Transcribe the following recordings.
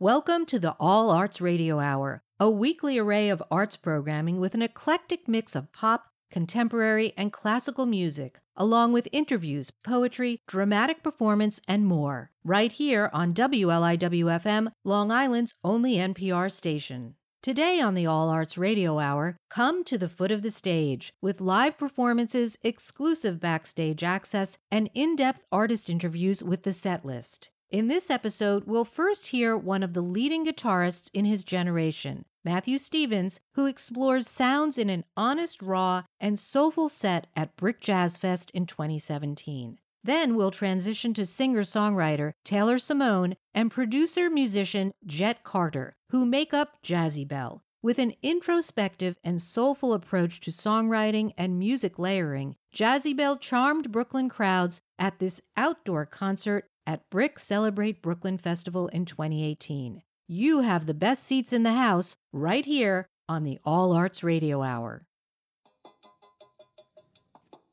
Welcome to the All Arts Radio Hour, a weekly array of arts programming with an eclectic mix of pop, contemporary, and classical music, along with interviews, poetry, dramatic performance, and more, right here on WLIW-FM, Long Island's only NPR station. Today on the All Arts Radio Hour, come to the foot of the stage with live performances, exclusive backstage access, and in-depth artist interviews with The Set List. In this episode, we'll first hear one of the leading guitarists in his generation, Matthew Stevens, who explores sounds in an honest, raw, and soulful set at BRIC Jazz Fest in 2017. Then we'll transition to singer-songwriter Taylor Simone and producer-musician Jett Carter, who make up Jazze Belle, with an introspective and soulful approach to songwriting and music layering. Jazze Belle charmed Brooklyn crowds at this outdoor concert at BRIC Celebrate Brooklyn Festival in 2018. You have the best seats in the house right here on the All Arts Radio Hour.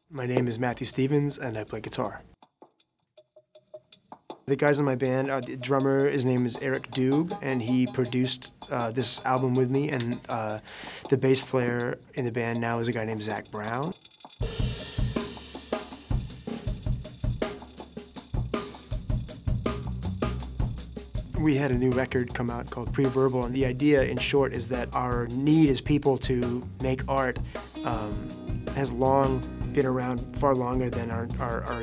My name is Matthew Stevens, and I play guitar. The guys in my band, the drummer, his name is Eric Doob, and he produced this album with me, and the bass player in the band now is a guy named Zach Brown. We had a new record come out called Preverbal, and the idea, in short, is that our need as people to make art has long been around, far longer than our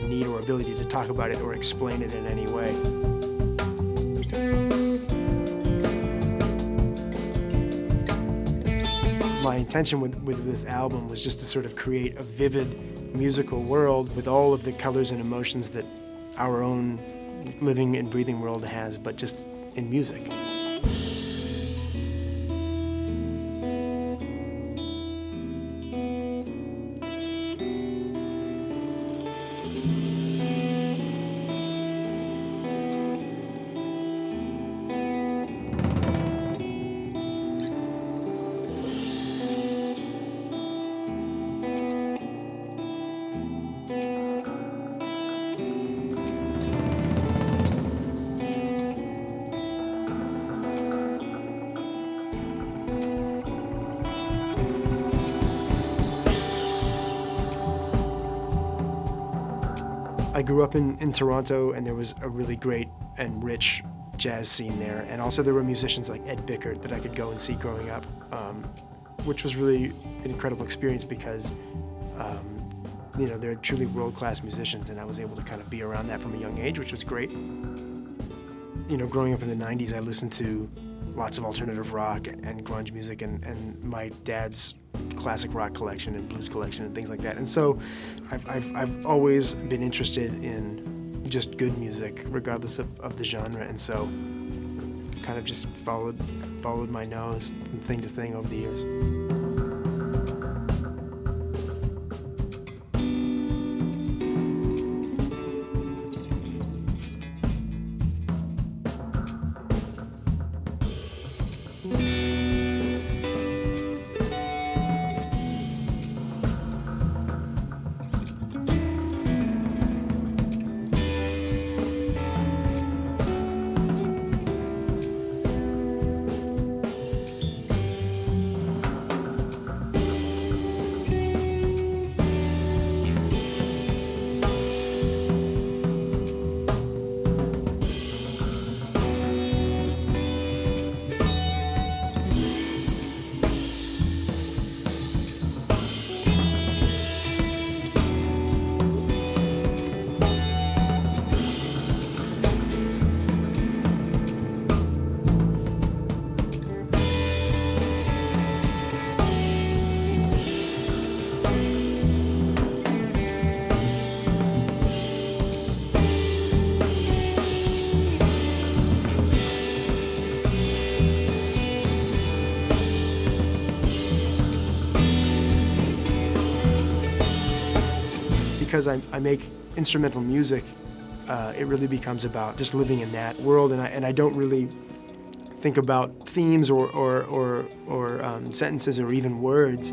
need or ability to talk about it or explain it in any way. My intention with this album was just to sort of create a vivid musical world with all of the colors and emotions that our own living and breathing world has, but just in music. I grew up in Toronto, and there was a really great and rich jazz scene there. And also there were musicians like Ed Bickert that I could go and see growing up, which was really an incredible experience because, they're truly world-class musicians, and I was able to kind of be around that from a young age, which was great. You know, growing up in the 90s, I listened to lots of alternative rock and grunge music and my dad's classic rock collection and blues collection and things like that. And so I've always been interested in just good music, regardless of the genre. And so kind of just followed my nose from thing to thing over the years. Because I make instrumental music, it really becomes about just living in that world, and I don't really think about themes or sentences or even words.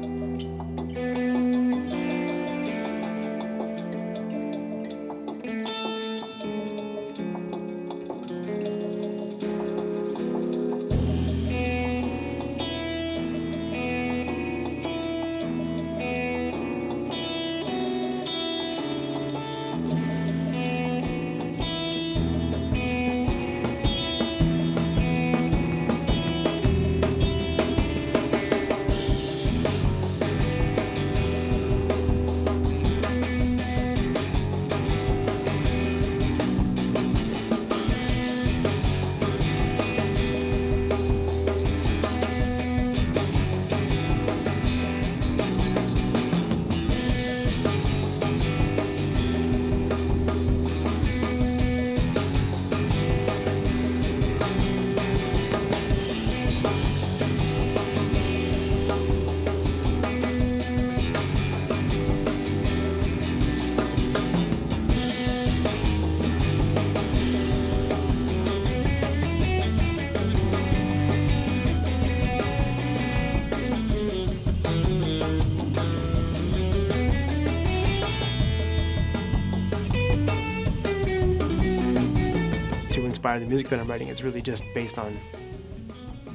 by the music that I'm writing is really just based on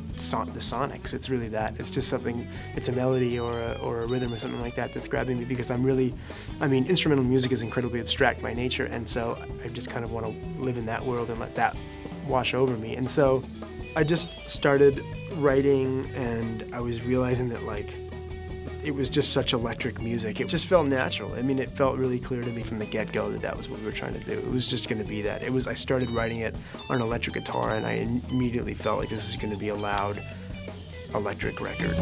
the sonics. It's really that. It's just something, it's a melody or a rhythm or something like that that's grabbing me, because I'm really, I mean, instrumental music is incredibly abstract by nature, and so I just kind of want to live in that world and let that wash over me. And so I just started writing, and I was realizing that, like, it was just such electric music. It just felt natural. I mean, it felt really clear to me from the get-go that that was what we were trying to do. It was just going to be that. It was. I started writing it on an electric guitar, and I immediately felt like this is going to be a loud, electric record.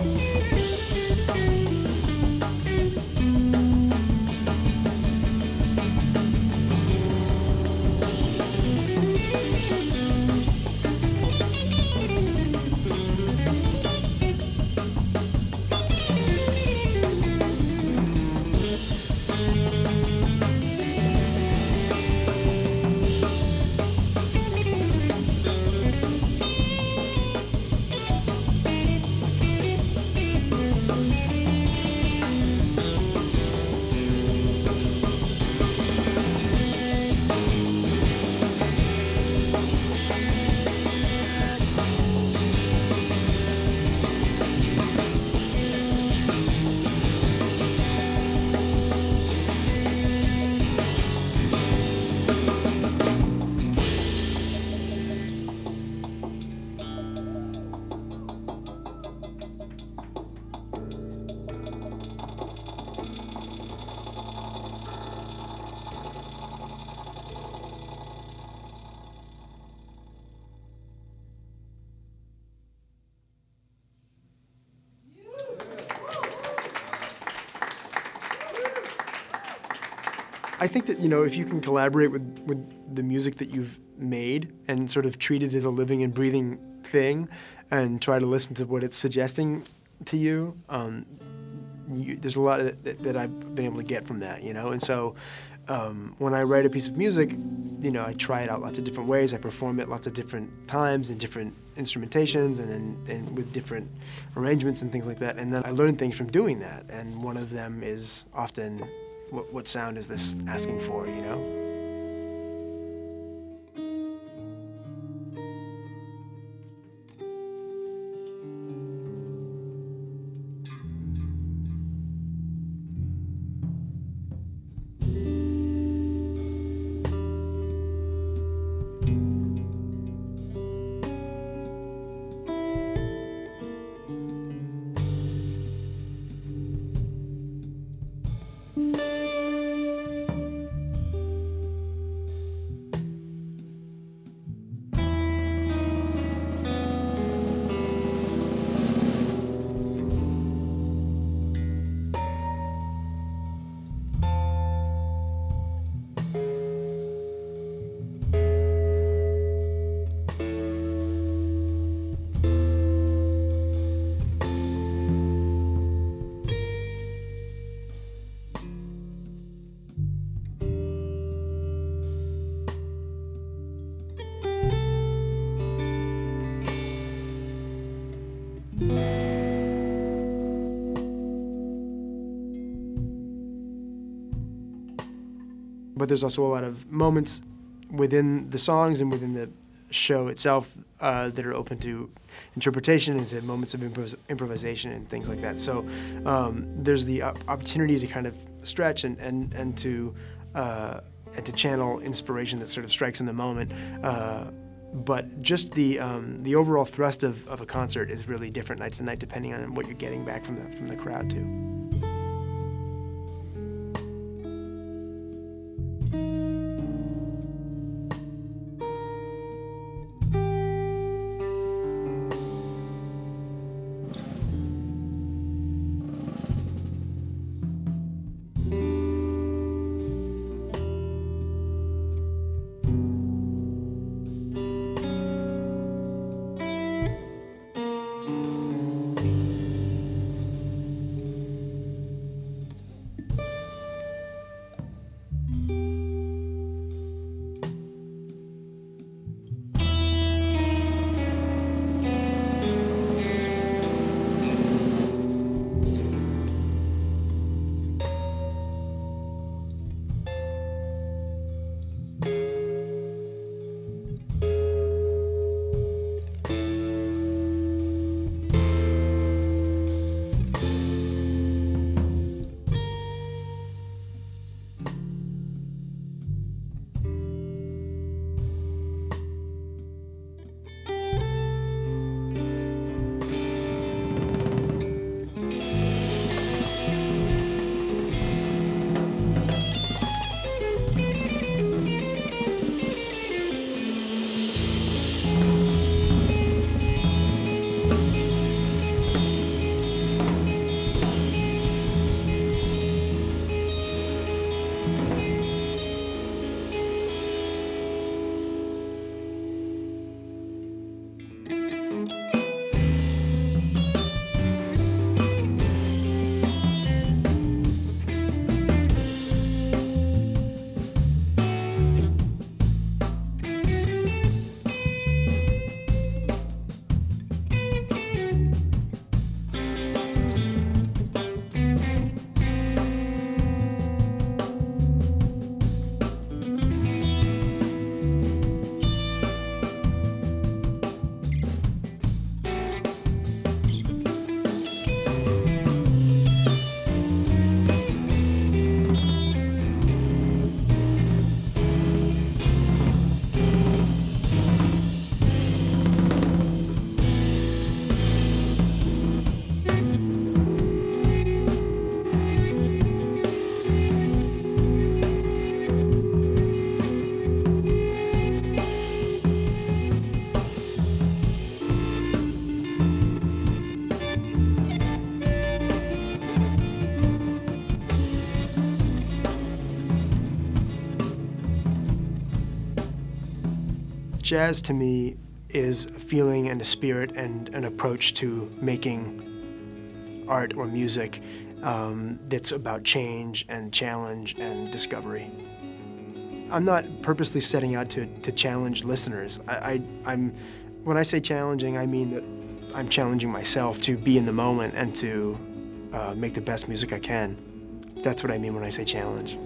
I think that, you know, if you can collaborate with the music that you've made and sort of treat it as a living and breathing thing and try to listen to what it's suggesting to you, there's a lot of that I've been able to get from that, you know? And so when I write a piece of music, you know, I try it out lots of different ways. I perform it lots of different times and different instrumentations and with different arrangements and things like that. And then I learn things from doing that. And one of them is often, what sound is this asking for, you know? But there's also a lot of moments within the songs and within the show itself that are open to interpretation and to moments of improvisation and things like that. So there's the opportunity to kind of stretch and to channel inspiration that sort of strikes in the moment. But just the overall thrust of a concert is really different night to night, depending on what you're getting back from the crowd too. Jazz to me is a feeling and a spirit and an approach to making art or music that's about change and challenge and discovery. I'm not purposely setting out to challenge listeners. When I say challenging, I mean that I'm challenging myself to be in the moment and to make the best music I can. That's what I mean when I say challenge.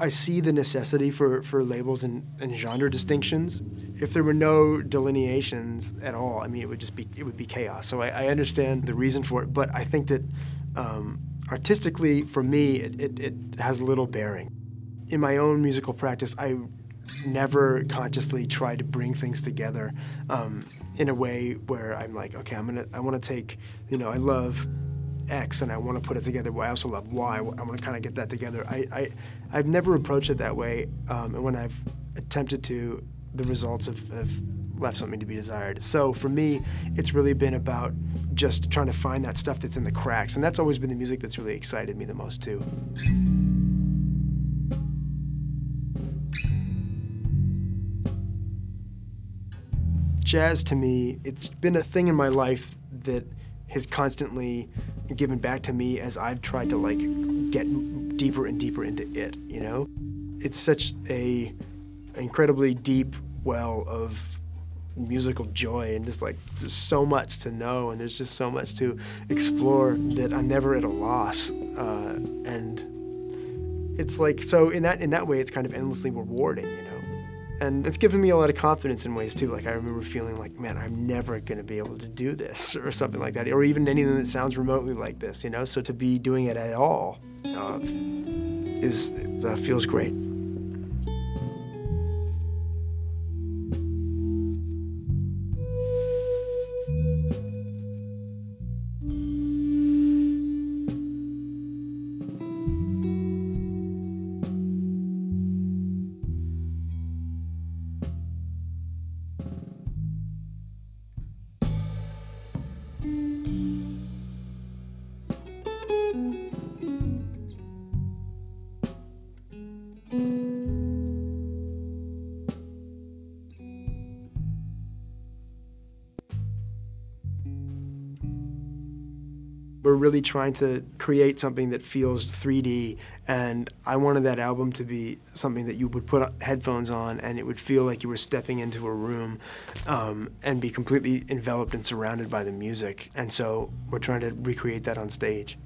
I see the necessity for labels and genre distinctions. If there were no delineations at all, I mean, it would be chaos. So I understand the reason for it, but I think that artistically, for me, it has little bearing. In my own musical practice, I never consciously try to bring things together in a way where I'm like, okay, I want to take, I love X and I want to put it together. Well, I also love Y. I want to kind of get that together. I've never approached it that way, and when I've attempted to, the results have left something to be desired. So for me, it's really been about just trying to find that stuff that's in the cracks, and that's always been the music that's really excited me the most too. Jazz to me, it's been a thing in my life that has constantly given back to me as I've tried to get deeper and deeper into it, It's such an incredibly deep well of musical joy, and just there's so much to know and there's just so much to explore that I'm never at a loss. And it's so in that way it's kind of endlessly rewarding, And it's given me a lot of confidence in ways too. I remember feeling man, I'm never gonna be able to do this or something like that, or even anything that sounds remotely like this, So to be doing it at all feels great. we're really trying to create something that feels 3D, and I wanted that album to be something that you would put headphones on and it would feel like you were stepping into a room and be completely enveloped and surrounded by the music. And so we're trying to recreate that on stage.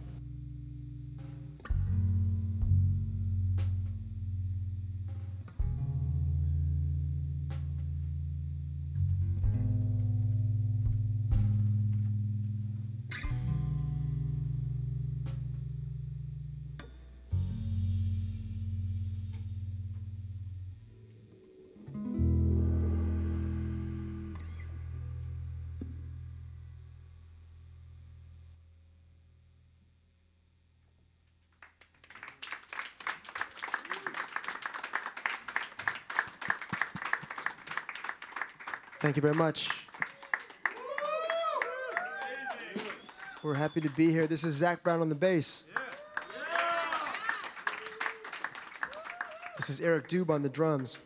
Thank you very much. We're happy to be here. This is Zach Brown on the bass. This is Eric Doob on the drums.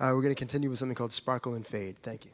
We're going to continue with something called Sparkle and Fade. Thank you.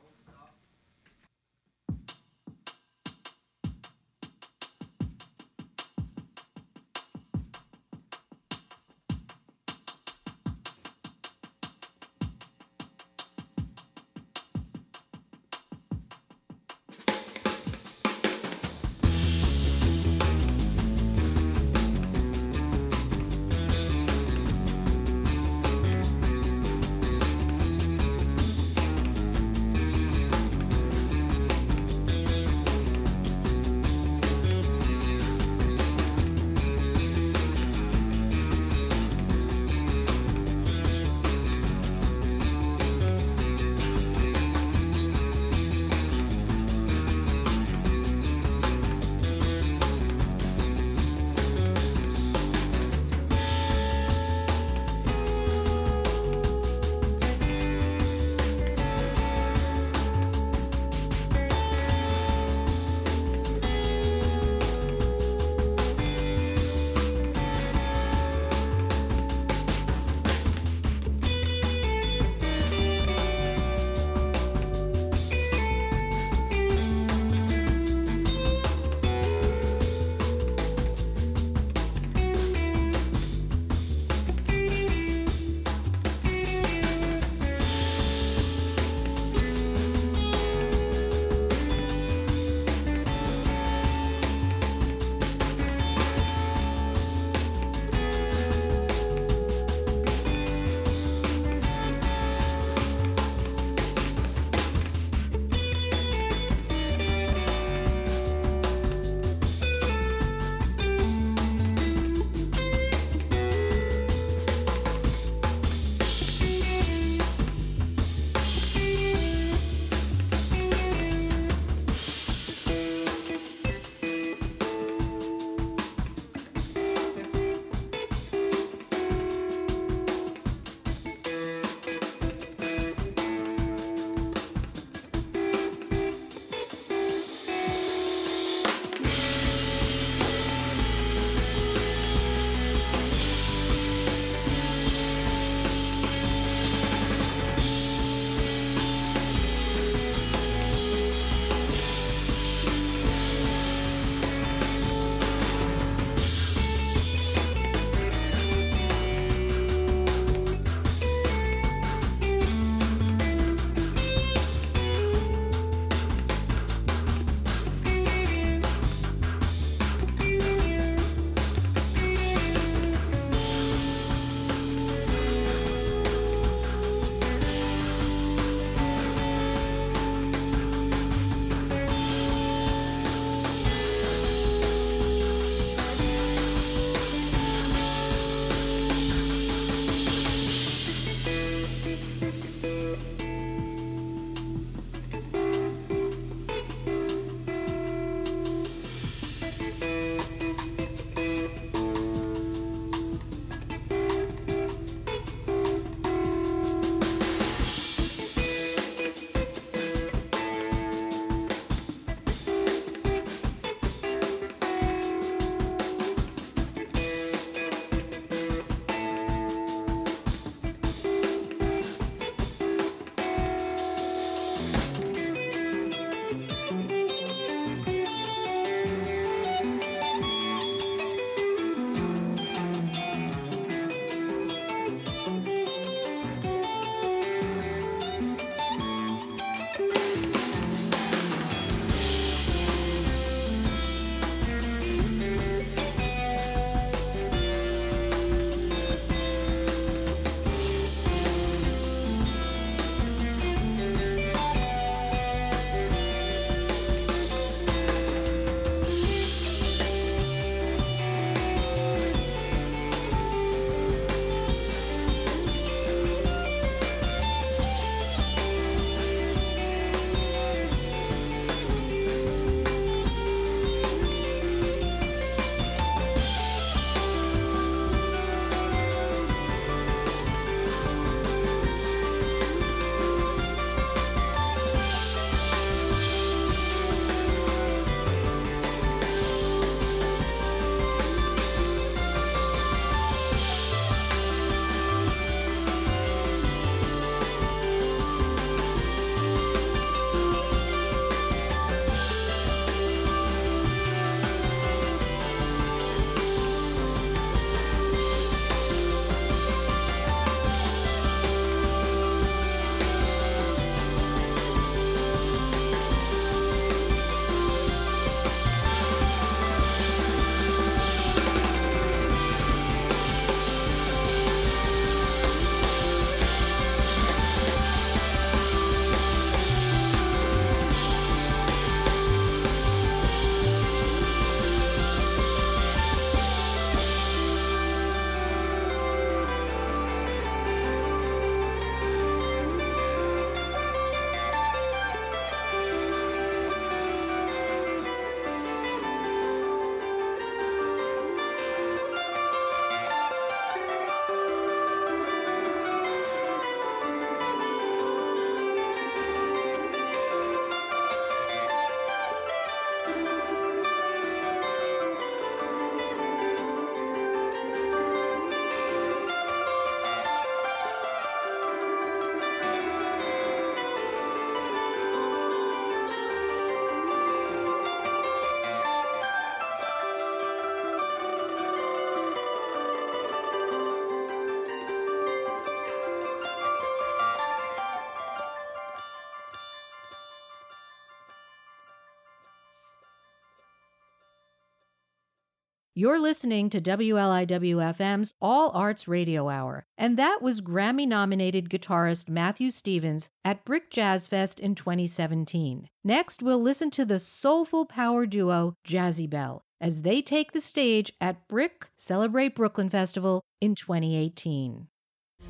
You're listening to WLIW-FM's All Arts Radio Hour, and that was Grammy-nominated guitarist Matthew Stevens at BRIC Jazz Fest in 2017. Next, we'll listen to the soulful power duo Jazze Belle as they take the stage at BRIC Celebrate Brooklyn Festival in 2018.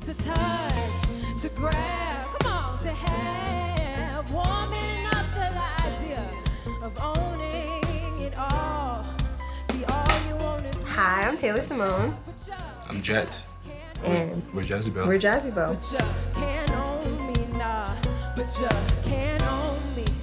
To touch, to grab, come on, to have, warming up to the idea of owning it all. Hi, I'm Taylor Simone. I'm Jett. And we're Jazze Belle. We're Jazze Belle.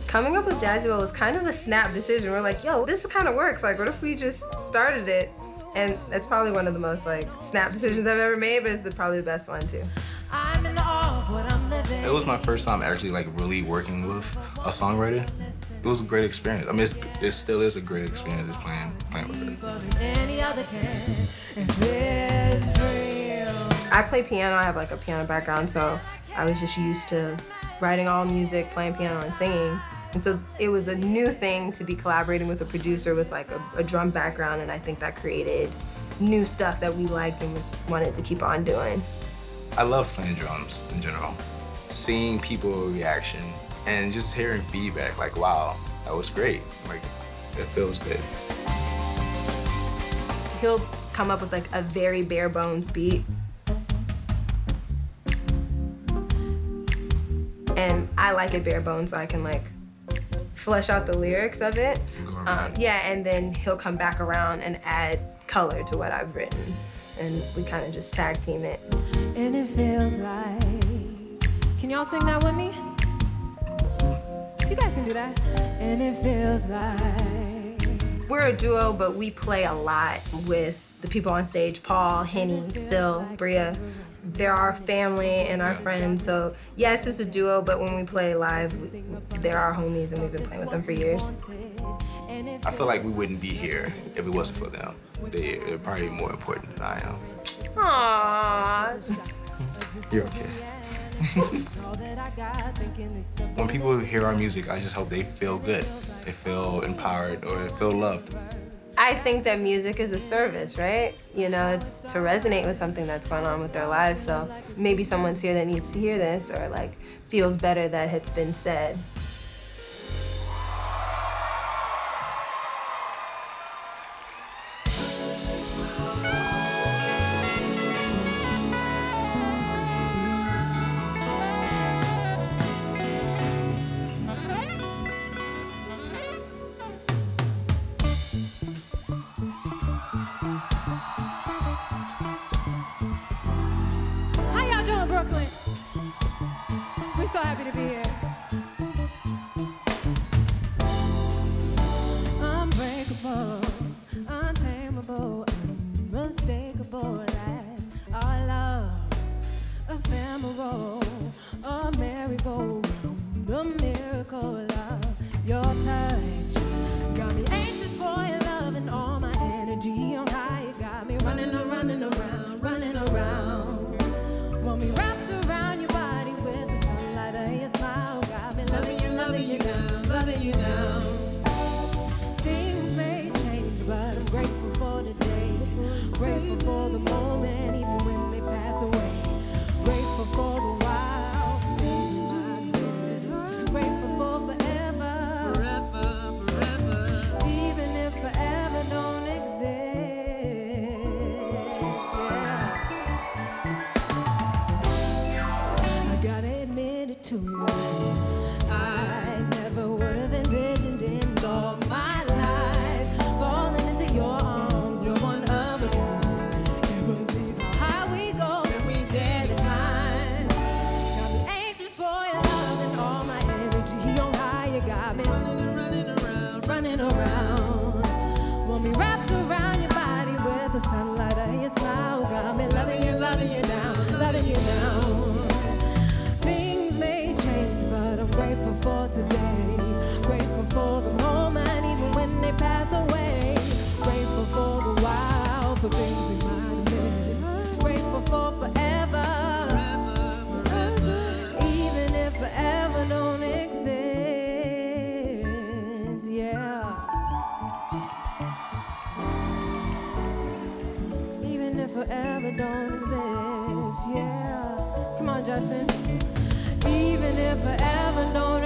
Coming up with Jazze Belle was kind of a snap decision. We're like, yo, this kind of works. Like, what if we just started it? And that's probably one of the most like snap decisions I've ever made, but it's probably the best one too. I'm in awe of what I'm living. It was my first time actually like really working with a songwriter. It was a great experience. I mean, it still is a great experience just playing with her. I play piano. I have like a piano background, so I was just used to writing all music, playing piano, and singing. And so it was a new thing to be collaborating with a producer with like a drum background, and I think that created new stuff that we liked and just wanted to keep on doing. I love playing drums in general. Seeing people's reaction and just hearing feedback, like, wow, that was great. Like, it feels good. He'll come up with like a very bare bones beat. And I like it bare bones, so I can like flesh out the lyrics of it. And then he'll come back around and add color to what I've written. And we kind of just tag team it. And it feels like, can y'all sing that with me? You guys can do that. And it feels like. We're a duo, but we play a lot with the people on stage, Paul, Henny, Syl, Bria. They're our family and our friends, so yes, it's a duo, but when we play live, they're our homies and we've been playing with them for years. I feel like we wouldn't be here if it wasn't for them. They're probably more important than I am. Aww. You're okay. When people hear our music, I just hope they feel good. They feel empowered or they feel loved. I think that music is a service, right? You know, it's to resonate with something that's going on with their lives. So maybe someone's here that needs to hear this or like feels better that it's been said. forever don't exist, yeah. Come on, Justin. Even if forever don't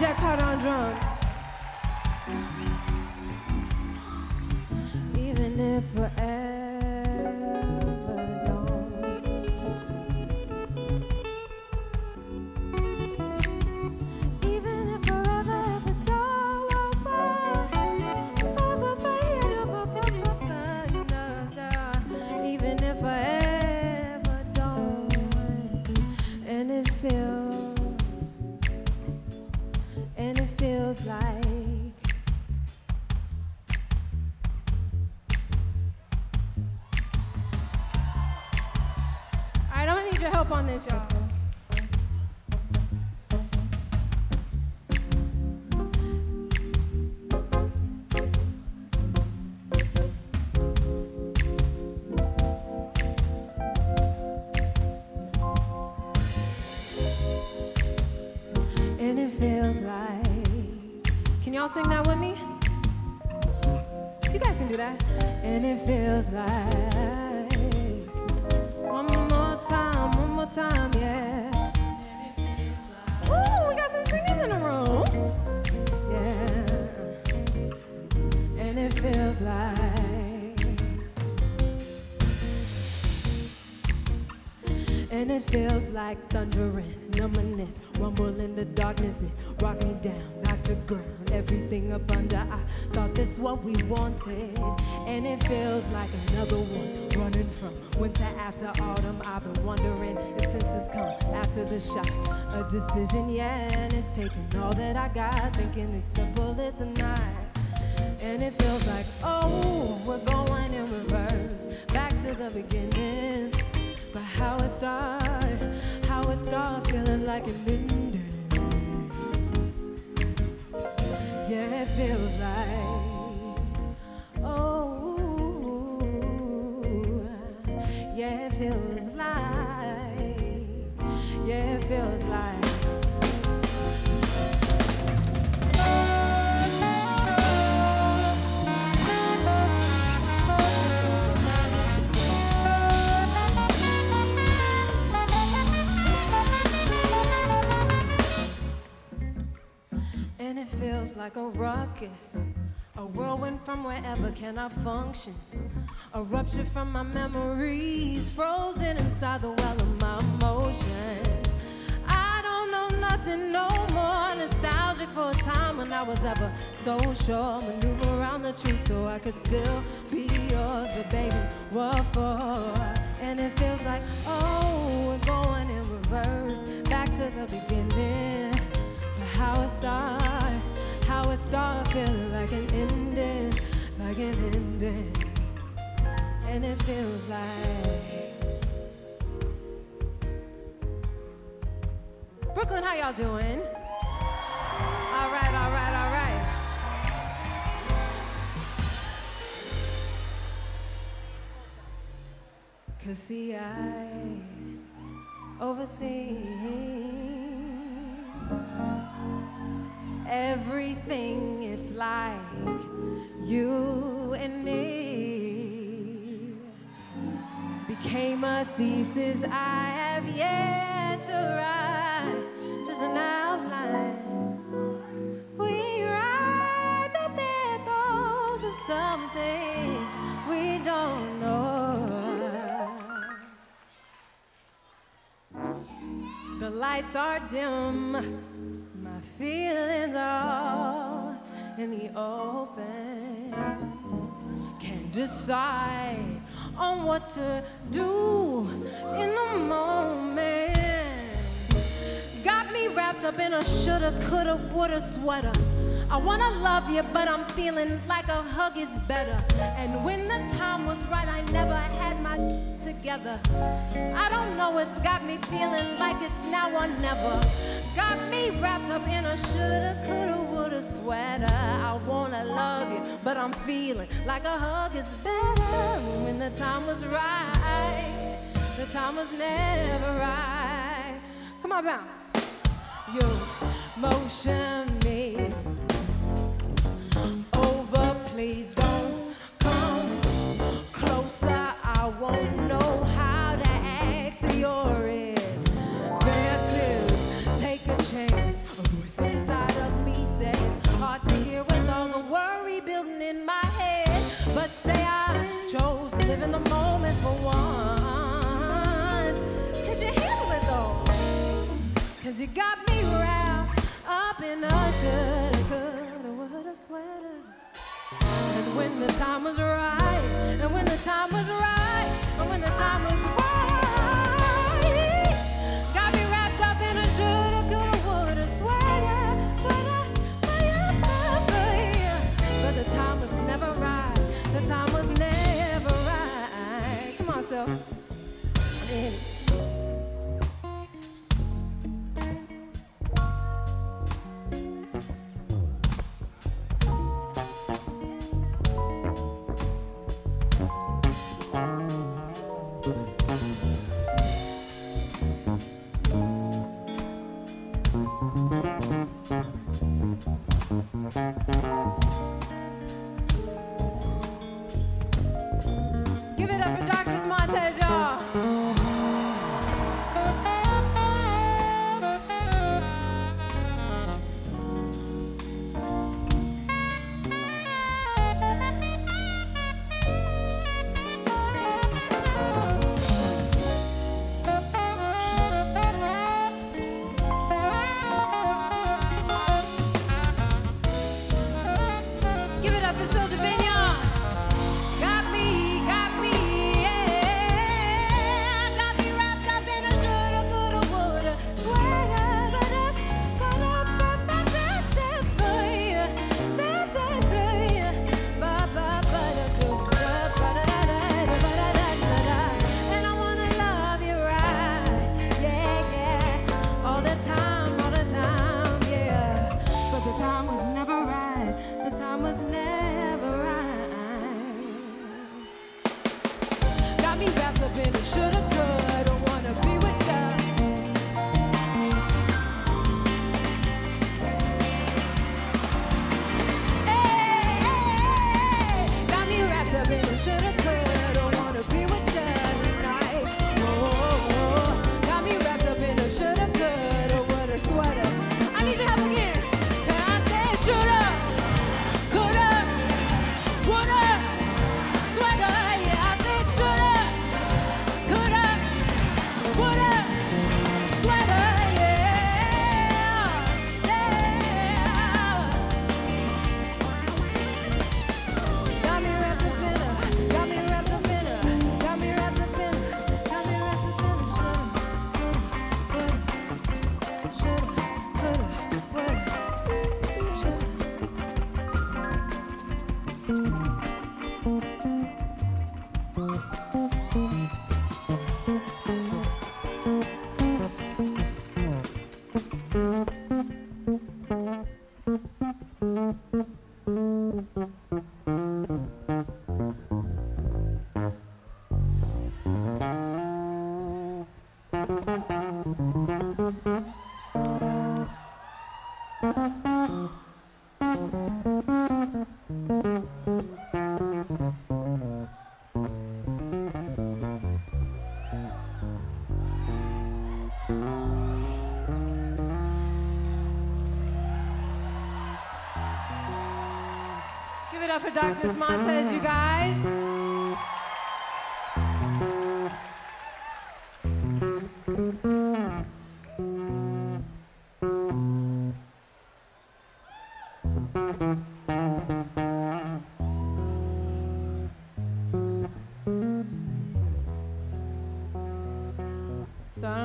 Jett Carter on drums. Even if forever don't. Even if forever ever don't. Even if forever don't. And it feels. Feels like alright, I'm gonna need your help on this, y'all. And it feels like. Can y'all sing that with me? You guys can do that. And it feels like one more time, yeah. Ooh, we got some singers in the room. Yeah. And it feels like. And it feels like thundering. Numbness, rumble in the darkness, it rock me down, knock the ground, everything up under. I thought this what we wanted, and it feels like another one running from winter after autumn. I've been wondering if since it's come after the shock, a decision, yeah, and it's taking all that I got, thinking it's simple, it's not. And it feels like, oh, we're going in reverse, back to the beginning. But how it start feeling like it ended. Yeah, it feels like, oh, yeah, it feels like, yeah, it feels like. And it feels like a ruckus, a whirlwind from wherever can I function, a rupture from my memories, frozen inside the well of my emotions. I don't know nothing no more, nostalgic for a time when I was ever so sure, maneuver around the truth so I could still be yours, but baby, what for? And it feels like, oh, we're going in reverse, back to the beginning. How it start feeling like an ending, and it feels like. Brooklyn, how y'all doing? All right, all right, all right. Cause see, I overthink everything. It's like you and me became a thesis I have yet to write, just an outline. We write the petals of something don't know. The lights are dim, my feelings are in the open. Can't decide on what to do in the moment. Got me wrapped up in a shoulda, coulda, woulda sweater. I wanna love you, but I'm feeling like a hug is better. And when the time was right, I never had my together. I don't know, it's got me feeling like it's now or never. Got me wrapped up in a shoulda, coulda, woulda sweater. I wanna love you, but I'm feeling like a hug is better. When the time was right, the time was never right. Come on, bounce. You motion me over, please don't come closer. I won't know how to act to your end. Dances, take a chance. A voice inside of me says, hard to hear with all the worry building in my head. But say I chose to live in the moment for once. Could you handle it though? 'Cause you got me wrapped up in a shoulda, coulda, woulda sweater. And when the time was right, and when the time was right, and when the time was right, got me wrapped up in a shoulda, coulda, woulda sweater, sweater. But the time was never right. The time was never right. Come on, Sil. Give it up for Darkness Montez, you guys.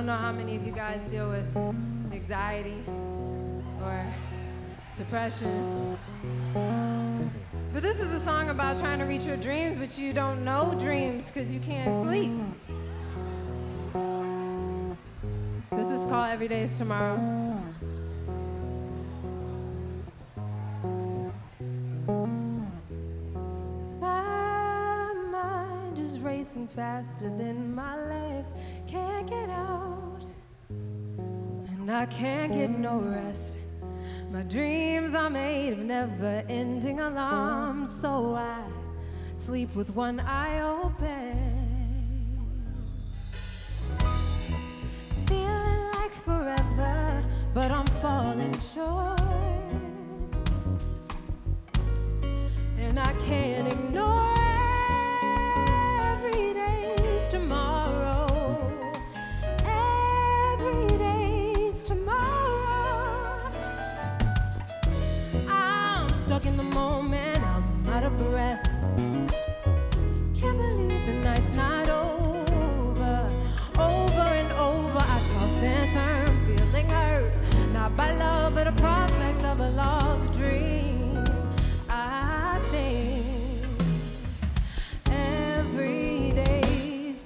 know how many of you guys deal with anxiety or depression, but this is a song about trying to reach your dreams, but you don't know dreams because you can't sleep. This is called Every Day's Tomorrow. Faster than my legs, can't get out, and I can't get no rest. My dreams are made of never-ending alarms, so I sleep with one eye open. Feeling like forever, but I'm falling short, and I can't ignore it. Tomorrow, every day's tomorrow. I'm stuck in the moment, I'm out of breath. Can't believe the night's not over. Over and over, I toss and turn, feeling hurt. Not by love, but a prospect of a lost dream. I think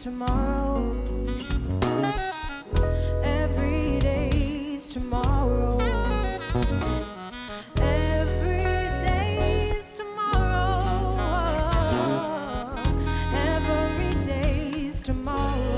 tomorrow, every day's tomorrow, every day's tomorrow, every day's tomorrow.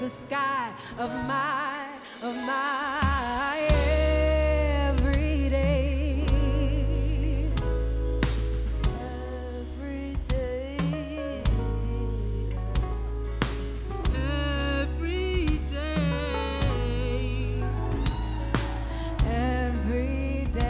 The sky of my every days, every day, every day, every day, every day.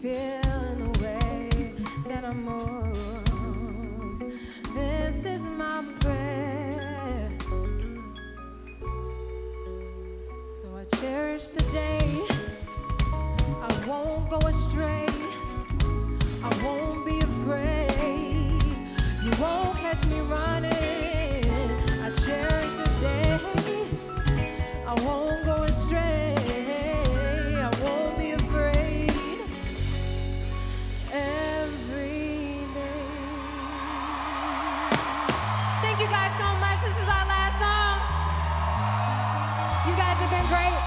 Feel in a way move. This is my prayer. So I cherish the day. I won't go astray. I won't be afraid. You won't catch me running. I cherish the day. I won't go astray. I won't be afraid. Every day. Thank you guys so much. This is our last song. You guys have been great.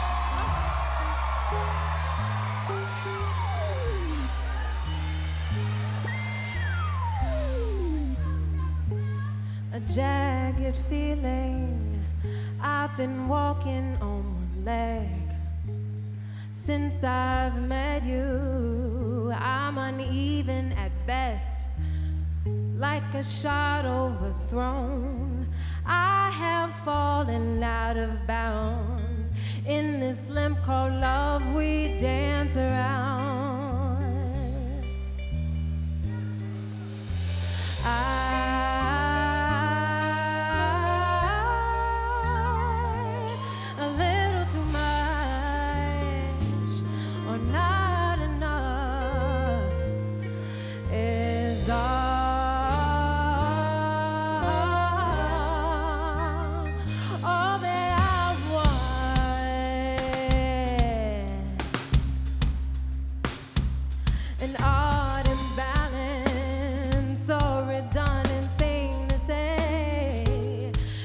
Jagged feeling, I've been walking on one leg. Since I've met you, I'm uneven at best. Like a shot overthrown, I have fallen out of bounds. In this limp called love, we dance around.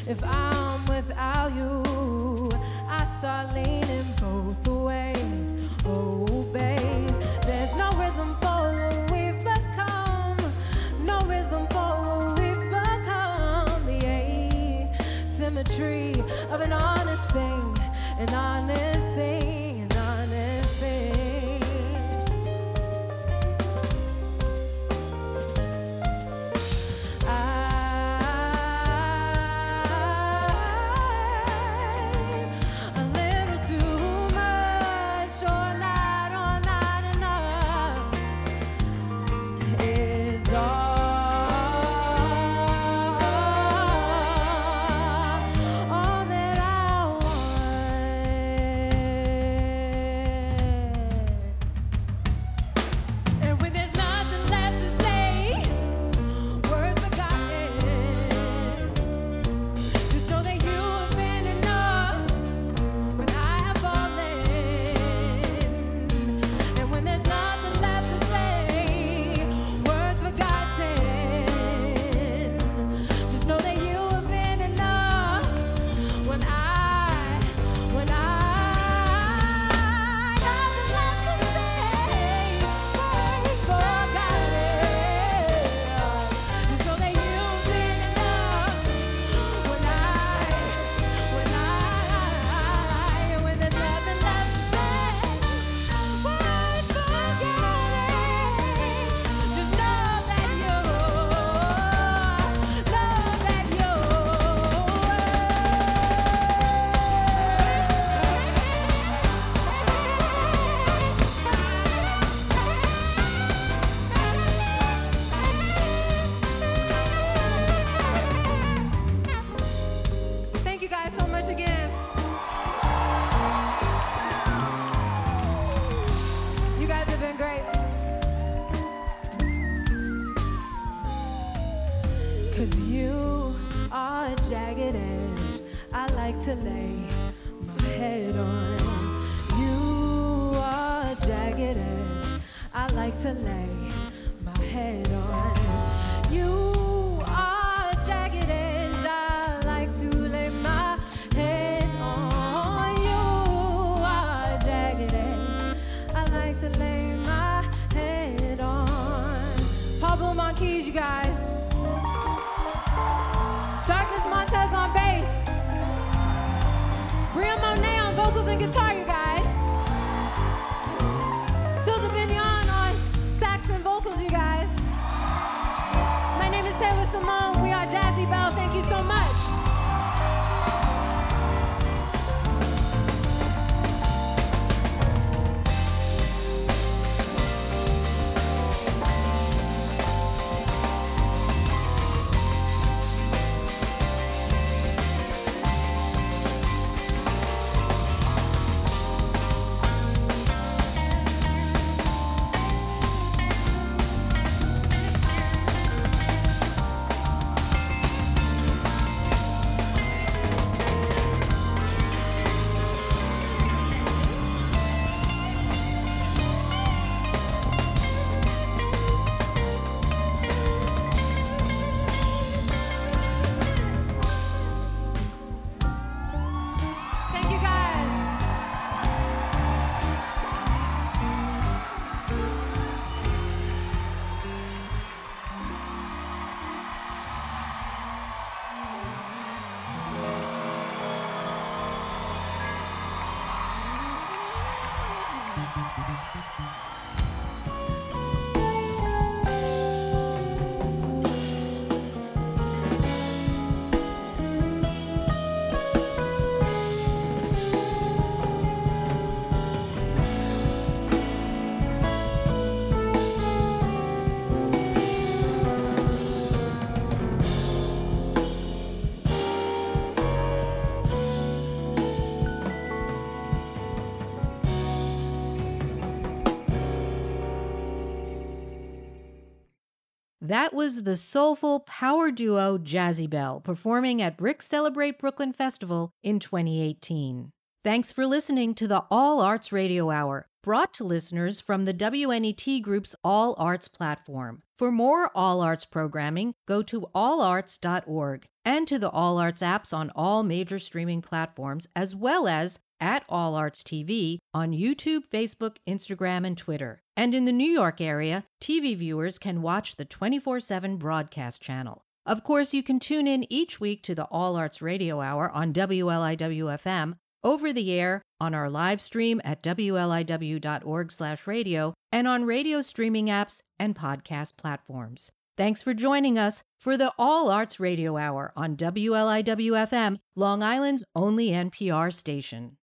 If I'm without you, I start leaning both ways. Oh, babe, there's no rhythm for what we've become. No rhythm for what we've become. The asymmetry of an honest thing, an honest thing, an honest thing. That was the soulful power duo Jazze Belle performing at BRIC Celebrate Brooklyn Festival in 2018. Thanks for listening to the All Arts Radio Hour, brought to listeners from the WNET Group's All Arts platform. For more All Arts programming, go to allarts.org and to the All Arts apps on all major streaming platforms, as well as at All Arts TV on YouTube, Facebook, Instagram, and Twitter. And in the New York area, TV viewers can watch the 24/7 broadcast channel. Of course, you can tune in each week to the All Arts Radio Hour on WLIW-FM, over the air, on our live stream at wliw.org/radio, and on radio streaming apps and podcast platforms. Thanks for joining us for the All Arts Radio Hour on WLIW-FM, Long Island's only NPR station.